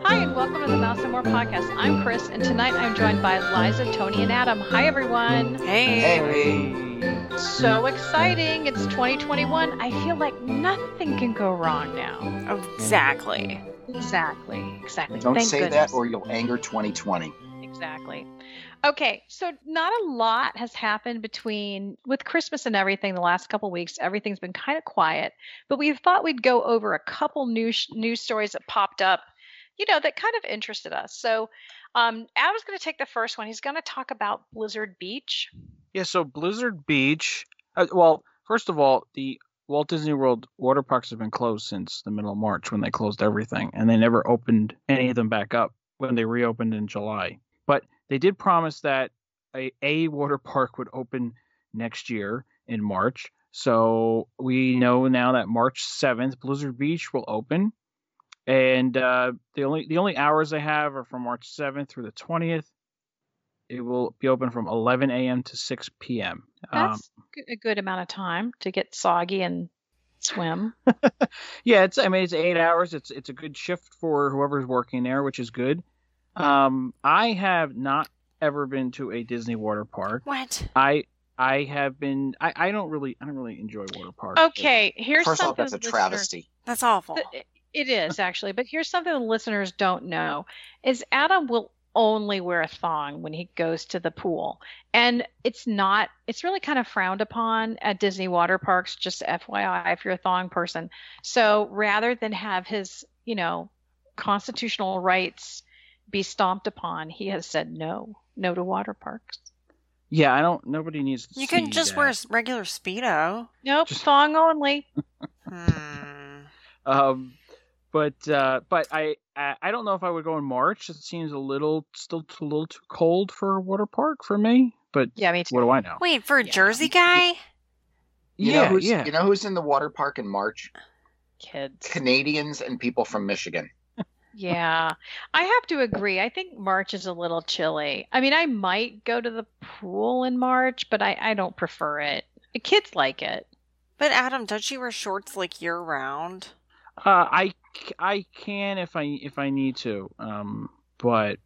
Hi, and welcome to the Mouse and More Podcast. I'm Chris, and tonight I'm joined by Liza, Tony, and Adam. Hi, everyone. Hey. So exciting. It's 2021. I feel like nothing can go wrong now. Oh, exactly. Don't say that or you'll anger 2020. Exactly. Okay, so not a lot has happened with Christmas and everything the last couple of weeks. Everything's been kind of quiet, but we thought we'd go over a couple news stories that popped up, that kind of interested us. So Adam's going to take the first one. He's going to talk about Blizzard Beach. Yeah, so Blizzard Beach, well, first of all, the Walt Disney World water parks have been closed since the middle of March when they closed everything, and they never opened any of them back up when they reopened in July. But they did promise that a water park would open next year in March. So we know now that March 7th, Blizzard Beach will open. And the only hours they have are from March 7th through the 20th. It will be open from 11 a.m. to 6 p.m. That's a good amount of time to get soggy and swim. Yeah, it's 8 hours. It's a good shift for whoever's working there, which is good. I have not ever been to a Disney water park. What? I have been. I don't really enjoy water parks. Okay, here's first something. First off, that's a travesty. That's awful. It is actually, but here's something the listeners don't know: is Adam will only wear a thong when he goes to the pool, and it's not. It's really kind of frowned upon at Disney water parks. Just FYI, if you're a thong person, so rather than have his, constitutional rights be stomped upon, he has said no to water parks. Yeah, nobody needs to. You can just wear a regular Speedo. Nope, just thong only. But I don't know if I would go in March. It seems a little too cold for a water park for me. But yeah, me too. What do I know? Wait, for a Jersey guy? Yeah. You know who's in the water park in March? Kids. Canadians and people from Michigan. Yeah, I have to agree. I think March is a little chilly. I mean, I might go to the pool in March, but I don't prefer it. The kids like it. But Adam, don't you wear shorts like year round? I can if I need to. But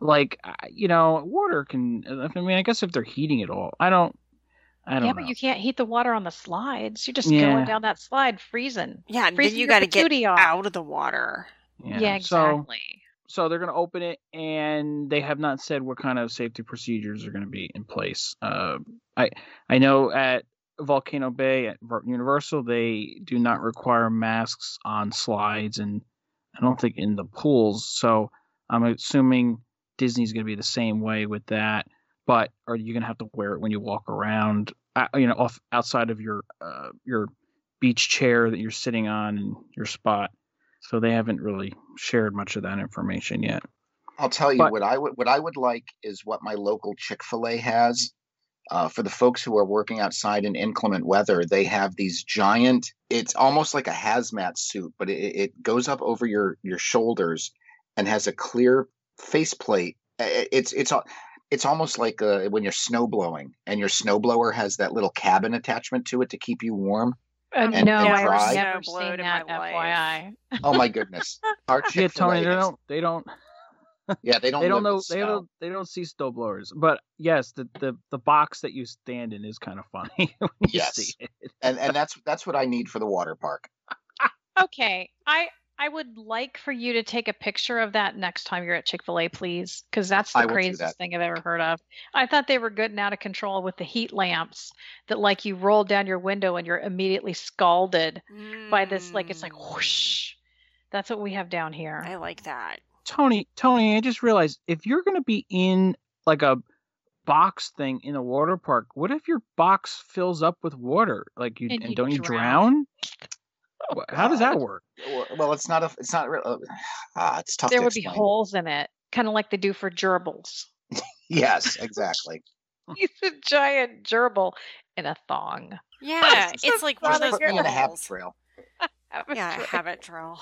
like water can. I mean, I guess if they're heating it all, I don't know. Yeah, but you can't heat the water on the slides. You're just going down that slide freezing. Yeah, freezing, then you got to get out of the water. Yeah, exactly. So they're going to open it, and they have not said what kind of safety procedures are going to be in place. I know at Volcano Bay at Universal, they do not require masks on slides, and I don't think in the pools. So I'm assuming Disney's going to be the same way with that. But are you going to have to wear it when you walk around? Outside of your beach chair that you're sitting on in your spot. So they haven't really shared much of that information yet. I'll tell you what I would like is what my local Chick-fil-A has. For the folks who are working outside in inclement weather, they have these giant, it's almost like a hazmat suit, but it goes up over your shoulders and has a clear faceplate. It's almost like when you're snowblowing and your snowblower has that little cabin attachment to it to keep you warm. I've never seen that, FYI. Oh my goodness! Our Chick-fil-A, Tony, they don't. Yeah, they don't know. They don't see snowblowers. But yes, the box that you stand in is kind of funny when you see it. and that's what I need for the water park. Okay, I would like for you to take a picture of that next time you're at Chick-fil-A, please, because that's the craziest thing I've ever heard of. I thought they were good and out of control with the heat lamps that, like, you roll down your window and you're immediately scalded by this, like, it's like whoosh. That's what we have down here. I like that. Tony, I just realized if you're going to be in, like, a box thing in a water park, what if your box fills up with water? Like, don't you drown? How does that work? Well, it's tough to explain. There would be holes in it, kind of like they do for gerbils. Yes, exactly. He's a giant gerbil in a thong. Yeah, it's like one of those in a habit trail. A habit trail.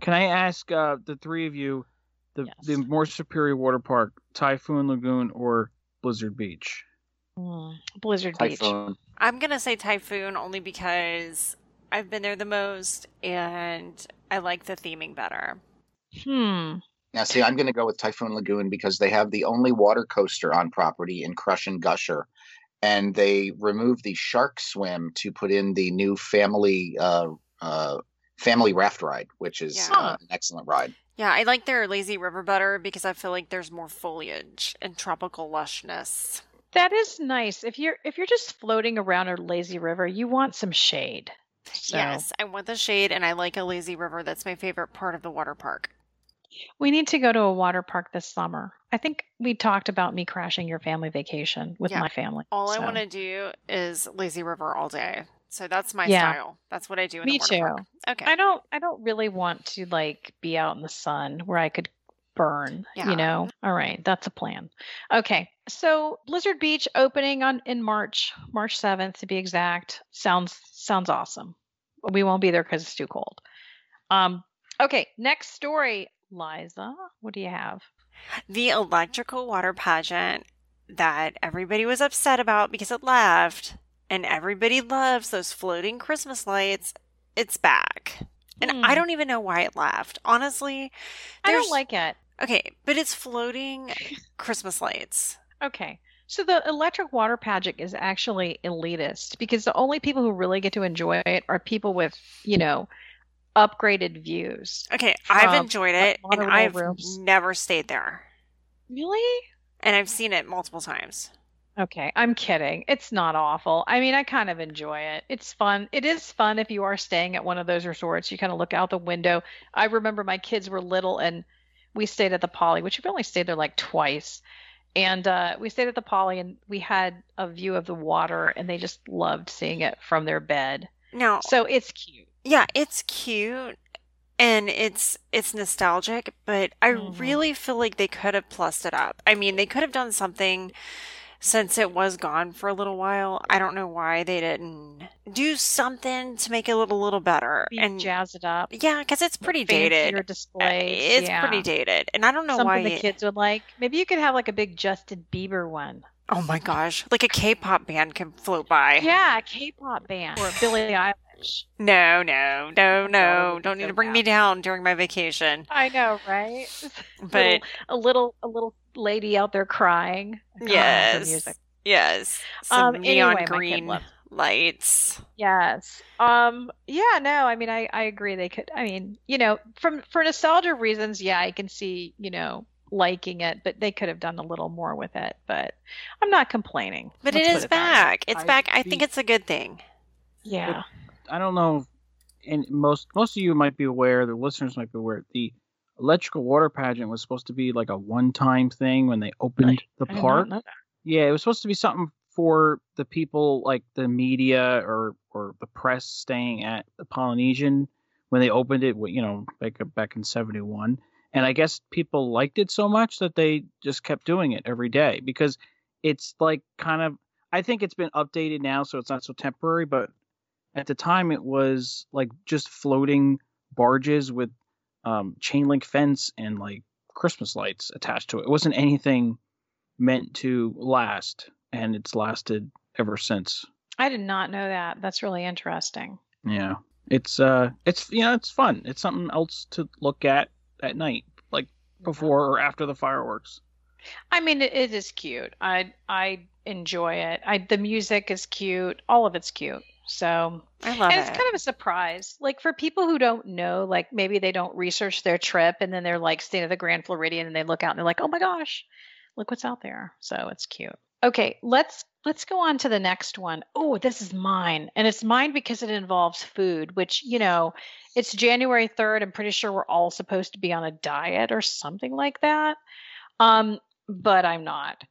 Can I ask the three of you the more superior water park, Typhoon Lagoon or Blizzard Beach? Blizzard Beach. I'm going to say Typhoon only because I've been there the most, and I like the theming better. Now, see, I'm going to go with Typhoon Lagoon because they have the only water coaster on property in Crush and Gusher, and they removed the shark swim to put in the new family raft ride, which is an excellent ride. Yeah, I like their lazy river better because I feel like there's more foliage and tropical lushness. That is nice. If you're just floating around a lazy river, you want some shade. So. Yes, I want the shade, and I like a lazy river. That's my favorite part of the water park. We need to go to a water park this summer. I think we talked about me crashing your family vacation with my family. All I want to do is lazy river all day. So that's my style. That's what I do in the water park. Okay. I don't really want to be out in the sun where I could burn, you know? All right. That's a plan. Okay. So Blizzard Beach opening in March 7th to be exact. Sounds awesome. We won't be there because it's too cold. Okay. Next story, Liza, what do you have? The electrical water pageant that everybody was upset about because it left and everybody loves those floating Christmas lights. It's back. And I don't even know why it left. Honestly, I don't like it. Okay, but it's floating Christmas lights. Okay. So the electric water pageant is actually elitist because the only people who really get to enjoy it are people with, upgraded views. Okay, I've enjoyed it, and I've never stayed there. Really? And I've seen it multiple times. Okay, I'm kidding. It's not awful. I mean, I kind of enjoy it. It's fun. It is fun if you are staying at one of those resorts. You kind of look out the window. I remember my kids were little, and we stayed at the Poly, which we've only stayed there twice. And we stayed at the Poly, and we had a view of the water, and they just loved seeing it from their bed. No. So it's cute. Yeah, it's cute, and it's nostalgic, but I really feel like they could have plussed it up. I mean, they could have done something since it was gone for a little while. I don't know why they didn't do something to make it look a little better. And jazz it up. Yeah, because it's pretty dated. Displays. It's pretty dated, and I don't know why. Something the kids would like. Maybe you could have a big Justin Bieber one. Oh, my gosh. Like a K-pop band can float by. Yeah, a K-pop band. Or a Billie Eilish. No. Don't need to bring me down during my vacation. I know, right? But a little lady out there crying. God, yes. Music. Yes. Some neon green lights. Yes. Yeah, no, I mean, I agree. They could, I mean, for nostalgia reasons, I can see, liking it, but they could have done a little more with it, but I'm not complaining. But it is back. It's back. I think it's a good thing. Yeah. I don't know, and most of you might be aware, the listeners might be aware, the electrical water pageant was supposed to be a one-time thing when they opened the park. Yeah, it was supposed to be something for the people, the media or the press staying at the Polynesian when they opened it, back in 71. And I guess people liked it so much that they just kept doing it every day because it's I think it's been updated now, so it's not so temporary, but at the time, it was just floating barges with chain link fence and Christmas lights attached to it. It wasn't anything meant to last, and it's lasted ever since. I did not know that. That's really interesting. Yeah, it's fun. It's something else to look at night, before or after the fireworks. I mean, it is cute. I enjoy it. The music is cute. All of it's cute. So I love it. And it's kind of a surprise, for people who don't know, maybe they don't research their trip and then they're staying at the Grand Floridian and they look out and they're oh my gosh, look what's out there. So it's cute. Okay. Let's go on to the next one. Oh, this is mine. And it's mine because it involves food, which, it's January 3rd. I'm pretty sure we're all supposed to be on a diet or something like that. But I'm not.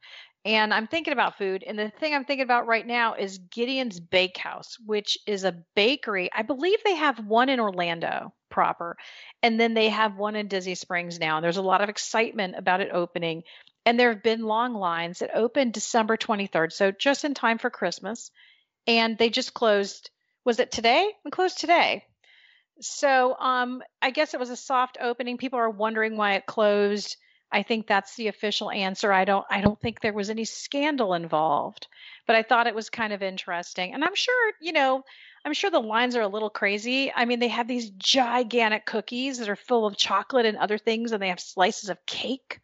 And I'm thinking about food. And the thing I'm thinking about right now is Gideon's Bakehouse, which is a bakery. I believe they have one in Orlando proper. And then they have one in Disney Springs now. And there's a lot of excitement about it opening. And there have been long lines. It opened December 23rd. So just in time for Christmas. And they just closed. Was it today? We closed today. So I guess it was a soft opening. People are wondering why it closed. I think that's the official answer. I don't think there was any scandal involved, but I thought it was kind of interesting. And I'm sure, I'm sure the lines are a little crazy. I mean, they have these gigantic cookies that are full of chocolate and other things, and they have slices of cake.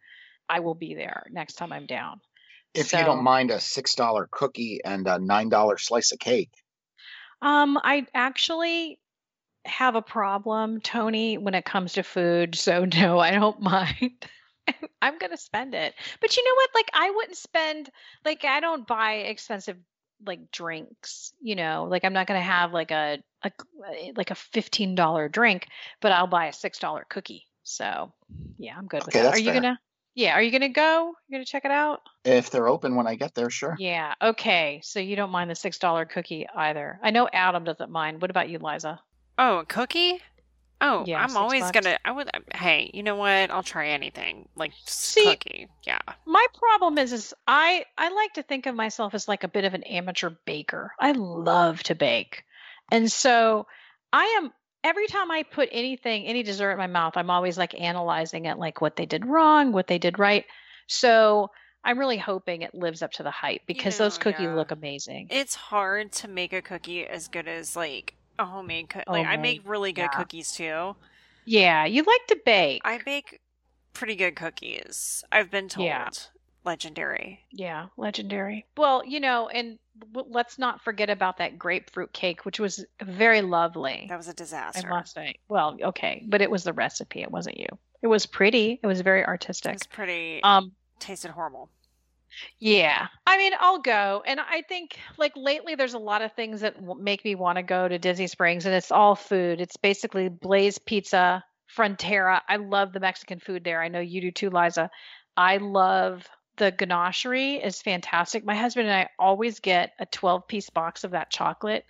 I will be there next time I'm down. If you don't mind a $6 cookie and a $9 slice of cake. I actually have a problem, Tony, when it comes to food. So no, I don't mind. I'm going to spend it. But you know what? Like, I wouldn't spend, like, I don't buy expensive, like, drinks, you know, like, I'm not going to have like a $15 drink, but I'll buy a $6 cookie. So yeah, I'm good with that. Are you going to? Yeah. Are you going to go? You're going to check it out? If they're open when I get there, sure. Yeah. Okay. So you don't mind the $6 cookie either. I know Adam doesn't mind. What about you, Liza? Oh, a cookie? Oh, yeah, I'm always going to, I would, hey, you know what? I'll try anything. Like, see, cookie. Yeah. My problem is I like to think of myself as like a bit of an amateur baker. I love to bake. And so every time I put any dessert in my mouth, I'm always like analyzing it, like what they did wrong, what they did right. So I'm really hoping it lives up to the hype, because those cookies look amazing. It's hard to make a cookie as good as like a homemade cookie. Like, I make really good cookies too. Yeah, you like to bake. I bake pretty good cookies, I've been told. Yeah. Legendary. Yeah, legendary. Well, you know, and let's not forget about that grapefruit cake, which was very lovely. That was a disaster. I must say. Well, okay, but it was the recipe. It wasn't you. It was pretty. It was very artistic. It was pretty. Tasted horrible. Yeah. I mean, I'll go. And I think, like, lately there's a lot of things that make me want to go to Disney Springs, and it's all food. It's basically Blaze Pizza, Frontera. I love the Mexican food there. I know you do too, Liza. I love the Ganachery. Is fantastic. My husband and I always get a 12-piece box of that chocolate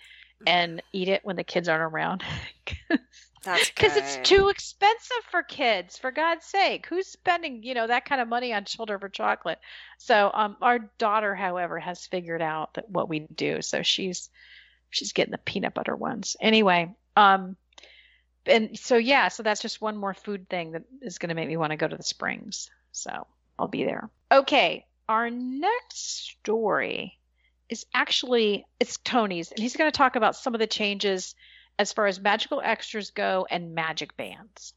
and eat it when the kids aren't around. That's because it's too expensive for kids, for God's sake. Who's spending, you know, that kind of money on children for chocolate? So our daughter, however, has figured out that what we do. So she's getting the peanut butter ones. Anyway, and so, yeah, so that's just one more food thing that is going to make me want to go to the Springs. So I'll be there. Okay. Our next story is actually, it's Tony's, and he's going to talk about some of the changes as far as Magical Extras go and Magic Bands.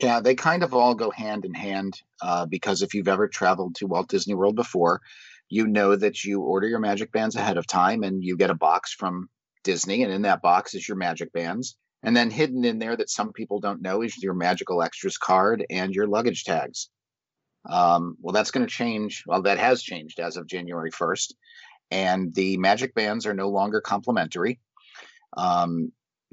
Yeah, they kind of all go hand in hand, because if you've ever traveled to Walt Disney World before, you know that you order your Magic Bands ahead of time and you get a box from Disney, and in that box is your Magic Bands. And then hidden in there that some people don't know is your Magical Extras card and your luggage tags. Well, that's going to change. Well, that has changed as of January 1st, and the Magic Bands are no longer complimentary.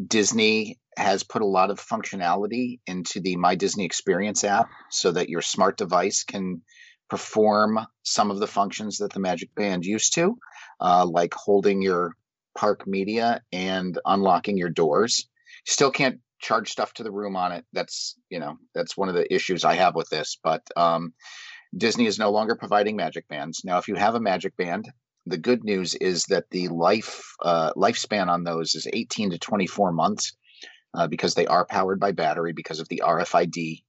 Disney has put a lot of functionality into the My Disney Experience app so that your smart device can perform some of the functions that the Magic Band used to, like holding your park media and unlocking your doors. Still can't charge stuff to the room on it. That's one of the issues I have with this, but Disney is no longer providing Magic Bands. Now, if you have a Magic Band, the good news is that the lifespan on those is 18 to 24 months, because they are powered by battery because of the RFID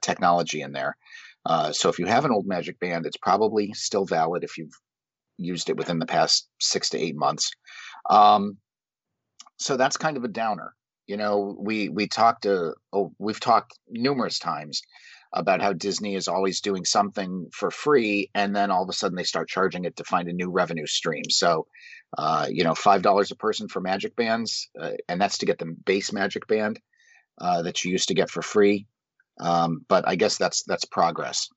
technology in there. So if you have an old Magic Band, it's probably still valid if you've used it within the past 6 to 8 months. So that's kind of a downer. You know, we've talked numerous times about how Disney is always doing something for free, and then all of a sudden they start charging it to find a new revenue stream. So, you know, $5 a person for Magic Bands, and that's to get the base Magic Band that you used to get for free. But I guess that's progress.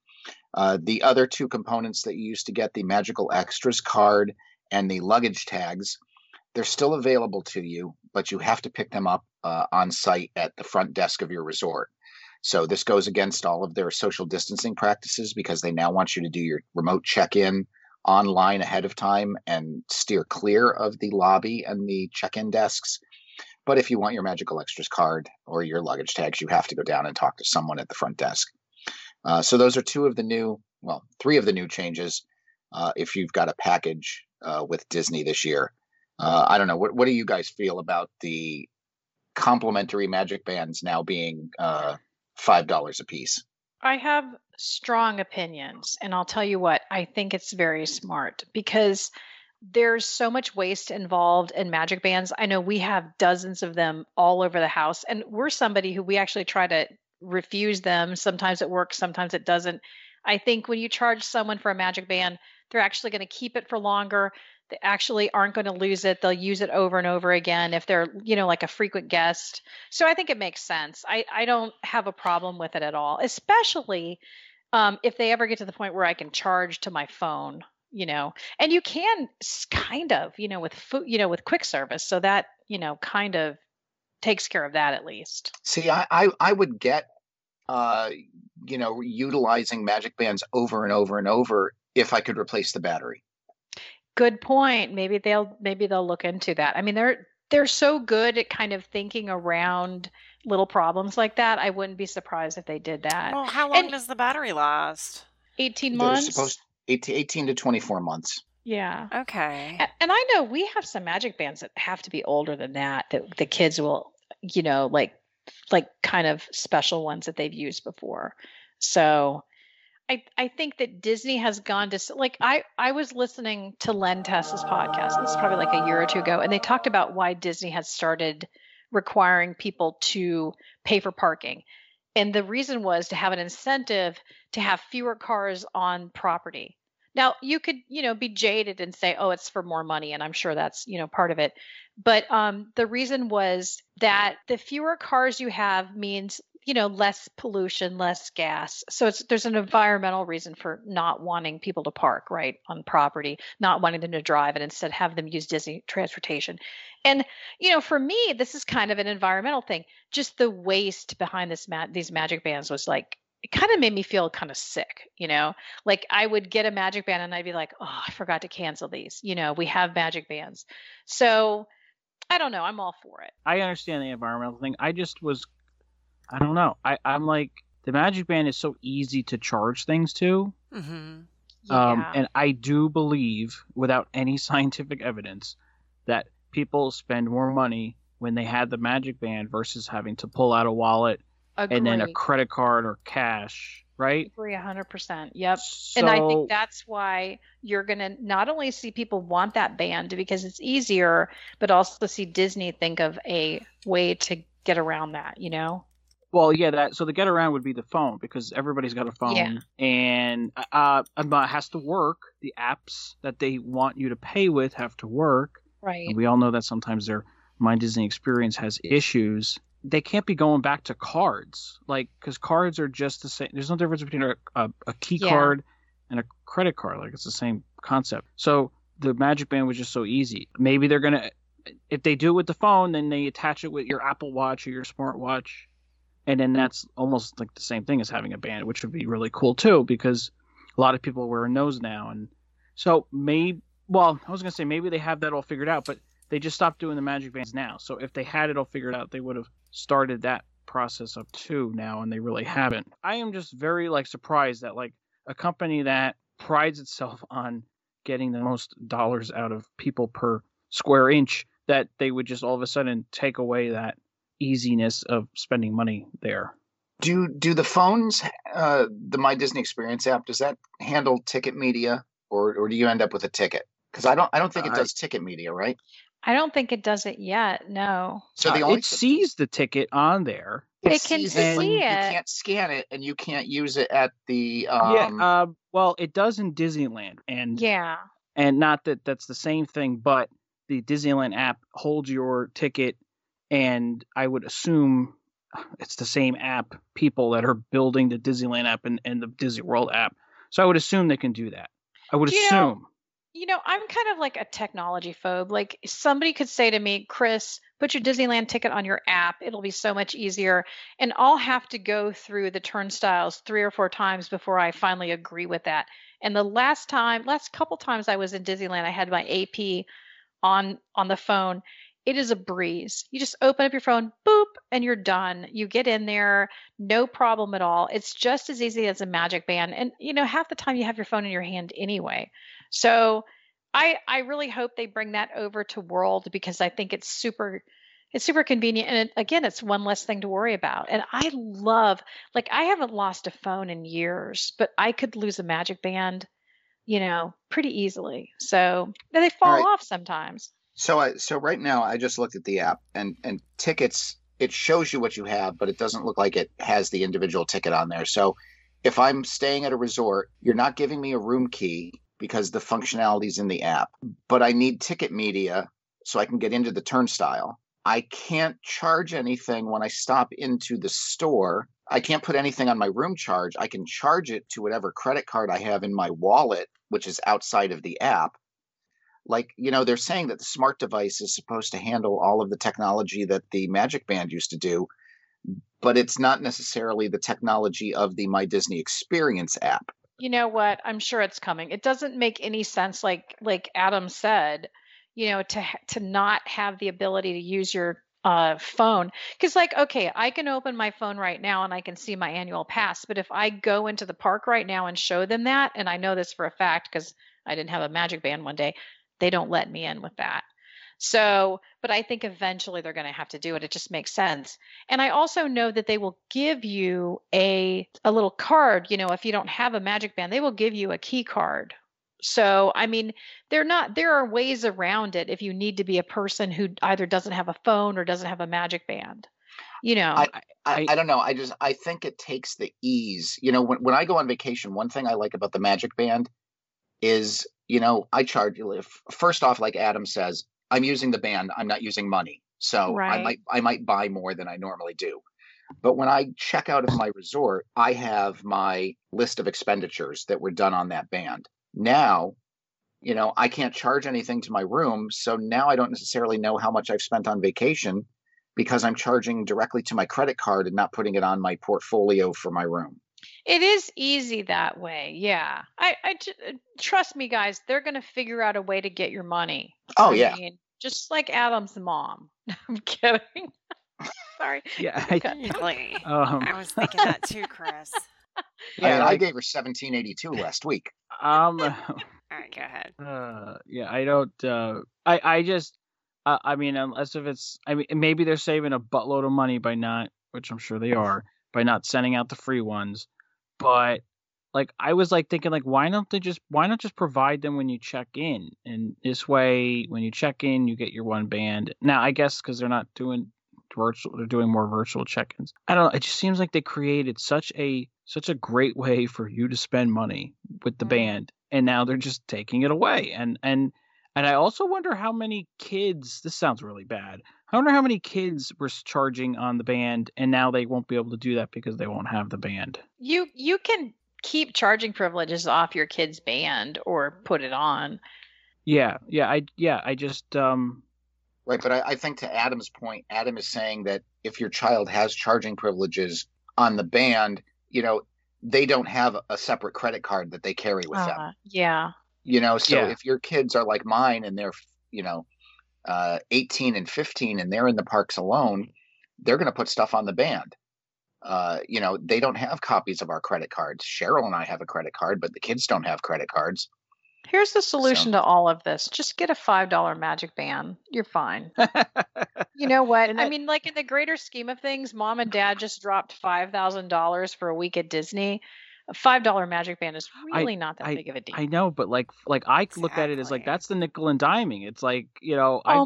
The other two components that you used to get, the Magical Extras card and the luggage tags, they're still available to you, but you have to pick them up on site at the front desk of your resort. So this goes against all of their social distancing practices, because they now want you to do your remote check-in online ahead of time and steer clear of the lobby and the check-in desks. But if you want your Magical Extras card or your luggage tags, you have to go down and talk to someone at the front desk. So those are three of the new changes if you've got a package with Disney this year. I don't know. What do you guys feel about the complimentary Magic Bands now being $5 a piece? I have strong opinions, and I'll tell you what, I think it's very smart, because there's so much waste involved in Magic Bands. I know we have dozens of them all over the house, and we're somebody who we actually try to refuse them. Sometimes it works, sometimes it doesn't. I think when you charge someone for a Magic Band, they're actually going to keep it for longer. They actually aren't going to lose it. They'll use it over and over again if they're, you know, like a frequent guest. So I think it makes sense. I don't have a problem with it at all, especially if they ever get to the point where I can charge to my phone. You know, and you can kind of, you know, with food, you know, with quick service. So that, you know, kind of takes care of that at least. See, I would get, you know, utilizing Magic Bands over and over and over if I could replace the battery. Good point. Maybe they'll look into that. I mean, they're so good at kind of thinking around little problems like that. I wouldn't be surprised if they did that. Well, how long does the battery last? 18 months. 18 to 24 months. Yeah. Okay. And I know we have some Magic Bands that have to be older than that, that the kids will, you know, like kind of special ones that they've used before. So I think that Disney has gone to, like, I was listening to Len Tess's podcast. This is probably like a year or two ago. And they talked about why Disney has started requiring people to pay for parking. And the reason was to have an incentive to have fewer cars on property. Now, you could, you know, be jaded and say, oh, it's for more money. And I'm sure that's, you know, part of it. But the reason was that the fewer cars you have means, you know, less pollution, less gas. So there's an environmental reason for not wanting people to park, right, on property, not wanting them to drive and instead have them use Disney transportation. And, you know, for me, this is kind of an environmental thing. Just the waste behind this these Magic Bands was like, it kind of made me feel kind of sick, you know, like I would get a Magic Band and I'd be like, oh, I forgot to cancel these. You know, we have Magic Bands. So I don't know. I'm all for it. I understand the environmental thing. I just was, I don't know. I'm like, the Magic Band is so easy to charge things to. Mm-hmm. Yeah. And I do believe, without any scientific evidence, that people spend more money when they had the Magic Band versus having to pull out a wallet. Agree. And then a credit card or cash, right? Agree 100%. Yep. So, and I think that's why you're going to not only see people want that band because it's easier, but also see Disney think of a way to get around that, you know? Well, yeah, that. So the get around would be the phone because everybody's got a phone, yeah. And it has to work. The apps that they want you to pay with have to work. Right. And we all know that sometimes their My Disney Experience has issues. They can't be going back to cards, like, because cards are just the same. There's no difference between a key card and a credit card. Like, it's the same concept. So the Magic Band was just so easy. Maybe they're gonna, if they do it with the phone, then they attach it with your Apple Watch or your smartwatch. And then that's almost like the same thing as having a band, which would be really cool too, because a lot of people wear those now. And so I was going to say maybe they have that all figured out, but they just stopped doing the Magic Bands now. So if they had it all figured out, they would have started that process up too now, and they really haven't. I am just very surprised that a company that prides itself on getting the most dollars out of people per square inch, that they would just all of a sudden take away that easiness of spending money there. Do the phones, the My Disney Experience app, does that handle ticket media, or do you end up with a ticket? Because I don't think it does ticket media, right? I don't think it does it yet. No. So it sees the ticket on there. It can see it. You can't scan it, and you can't use it at the. Well, it does in Disneyland, and not that that's the same thing, but the Disneyland app holds your ticket. And I would assume it's the same app people that are building the Disneyland app and the Disney World app. So I would assume they can do that. I would assume. You know, I'm kind of like a technology phobe. Like, somebody could say to me, Chris, put your Disneyland ticket on your app. It'll be so much easier. And I'll have to go through the turnstiles 3 or 4 times before I finally agree with that. And the last couple times I was in Disneyland, I had my AP on the phone. It is a breeze. You just open up your phone, boop, and you're done. You get in there, no problem at all. It's just as easy as a Magic Band. And, you know, half the time you have your phone in your hand anyway. So I really hope they bring that over to World, because I think it's super convenient. And again, it's one less thing to worry about. And I love, I haven't lost a phone in years, but I could lose a Magic Band. you know, pretty easily. So they fall off sometimes. So right now I just looked at the app and tickets, it shows you what you have, but it doesn't look like it has the individual ticket on there. So if I'm staying at a resort, you're not giving me a room key because the functionality is in the app, but I need ticket media so I can get into the turnstile. I can't charge anything when I stop into the store. I can't put anything on my room charge. I can charge it to whatever credit card I have in my wallet, which is outside of the app. Like, you know, they're saying that the smart device is supposed to handle all of the technology that the Magic Band used to do, but it's not necessarily the technology of the My Disney Experience app. You know what? I'm sure it's coming. It doesn't make any sense, like Adam said, you know, to not have the ability to use your phone. Because like, okay, I can open my phone right now and I can see my annual pass. But if I go into the park right now and show them that, and I know this for a fact because I didn't have a Magic Band one day, they don't let me in with that. So, but I think eventually they're going to have to do it. It just makes sense. And I also know that they will give you a little card. You know, if you don't have a Magic Band, they will give you a key card. So, I mean, there are ways around it if you need to be a person who either doesn't have a phone or doesn't have a Magic Band. You know, I don't know. I think it takes the ease. You know, when I go on vacation, one thing I like about the Magic Band is, you know, I charge you. First off, like Adam says, I'm using the band. I'm not using money. So right. I might buy more than I normally do. But when I check out of my resort, I have my list of expenditures that were done on that band. Now, you know, I can't charge anything to my room. So now I don't necessarily know how much I've spent on vacation because I'm charging directly to my credit card and not putting it on my portfolio for my room. It is easy that way. Yeah. I trust me, guys, they're going to figure out a way to get your money. Oh, yeah. I mean, just like Adam's mom. I'm kidding. Sorry. Yeah. I was thinking that too, Chris. Yeah, I gave her $17.82 last week. All right, go ahead. Yeah, I don't. I just, I mean, unless if it's, I mean, maybe they're saving a buttload of money by not, which I'm sure they are, by not sending out the free ones. But like, I was like thinking, like, why not just provide them when you check in? And this way, when you check in, you get your one band. Now, I guess because they're not doing virtual, they're doing more virtual check-ins. I don't know. It just seems like they created such a great way for you to spend money with the band. And now they're just taking it away. And I also wonder how many kids, this sounds really bad. I wonder how many kids were charging on the band and now they won't be able to do that because they won't have the band. You can keep charging privileges off your kid's band or put it on. I just right. But I think to Adam's point, Adam is saying that if your child has charging privileges on the band, you know, they don't have a separate credit card that they carry with them. Yeah. You know, so if your kids are like mine and they're, you know, 18 and 15 and they're in the parks alone, they're going to put stuff on the band. You know, they don't have copies of our credit cards. Cheryl and I have a credit card, but the kids don't have credit cards. Here's the solution to all of this. Just get a $5 Magic Band. You're fine. You know what? I mean, like in the greater scheme of things, mom and dad just dropped $5,000 for a week at Disney. A $5 Magic Band is really not that big of a deal. I know, but like I exactly. look at it as like, that's the nickel and diming. It's like, you know, I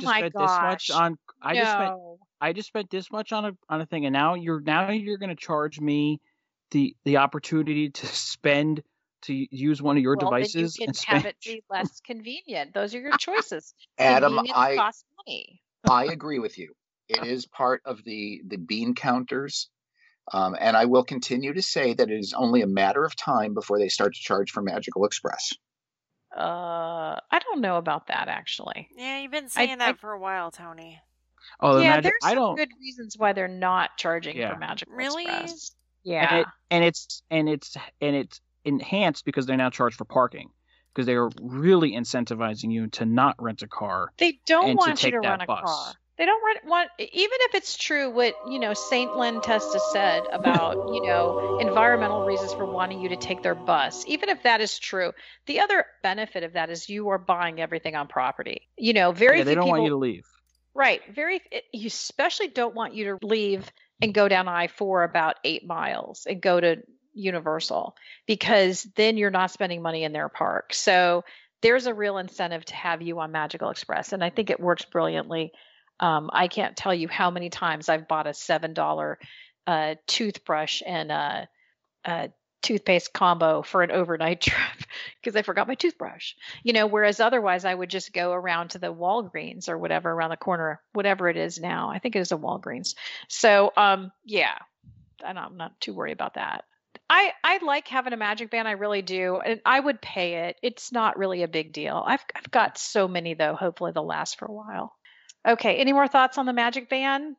just spent this much on a thing. And now you're going to charge me the opportunity to spend to use one of your devices. Then you can have it be less convenient. Those are your choices. Adam, I costs money. I agree with you. It is part of the bean counters. And I will continue to say that it is only a matter of time before they start to charge for Magical Express. I don't know about that, actually. Yeah, you've been saying that for a while, Tony. Oh, yeah, there's good reasons why they're not charging for Magical Express. Really? Yeah. And it's enhanced because they're now charged for parking because they are really incentivizing you to not rent a car. They don't want you to rent a car. They don't want, even if it's true what, you know, St. Len Testa said about, you know, environmental reasons for wanting you to take their bus. Even if that is true, the other benefit of that is you are buying everything on property. You know, very few people. They don't want you to leave. Right. You especially don't want you to leave and go down I-4 about 8 miles and go to Universal, because then you're not spending money in their park. So there's a real incentive to have you on Magical Express. And I think it works brilliantly. I can't tell you how many times I've bought a $7 toothbrush and a toothpaste combo for an overnight trip because I forgot my toothbrush, you know, whereas otherwise I would just go around to the Walgreens or whatever around the corner, whatever it is now. I think it is a Walgreens. So, yeah, I'm not too worried about that. I like having a Magic Band. I really do. And I would pay it. It's not really a big deal. I've got so many though. Hopefully they'll last for a while. Okay. Any more thoughts on the Magic Band?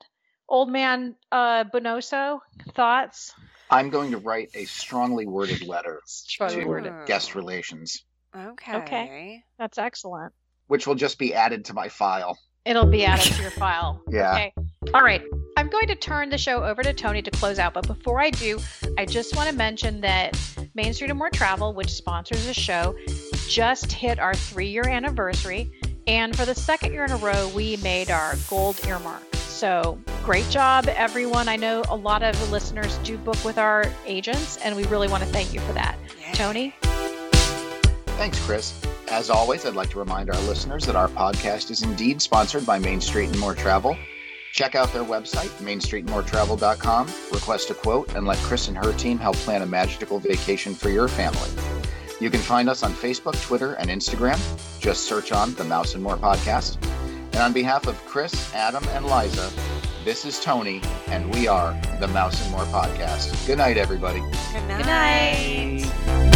Old man Bonoso, thoughts? I'm going to write a strongly worded letter to guest relations. Okay. That's excellent. Which will just be added to my file. It'll be added to your file. Yeah. Okay. All right. I'm going to turn the show over to Tony to close out. But before I do, I just want to mention that Main Street and More Travel, which sponsors the show, just hit our 3-year anniversary. And for the second year in a row, we made our gold earmark. So great job, everyone. I know a lot of the listeners do book with our agents, and we really want to thank you for that. Yeah. Tony? Thanks, Chris. As always, I'd like to remind our listeners that our podcast is indeed sponsored by Main Street and More Travel. Check out their website, mainstreetandmoretravel.com, request a quote, and let Chris and her team help plan a magical vacation for your family. You can find us on Facebook, Twitter, and Instagram. Just search on The Mouse and More Podcast. And on behalf of Chris, Adam, and Liza, this is Tony, and we are the Mouse and More Podcast. Good night, everybody. Good night. Good night.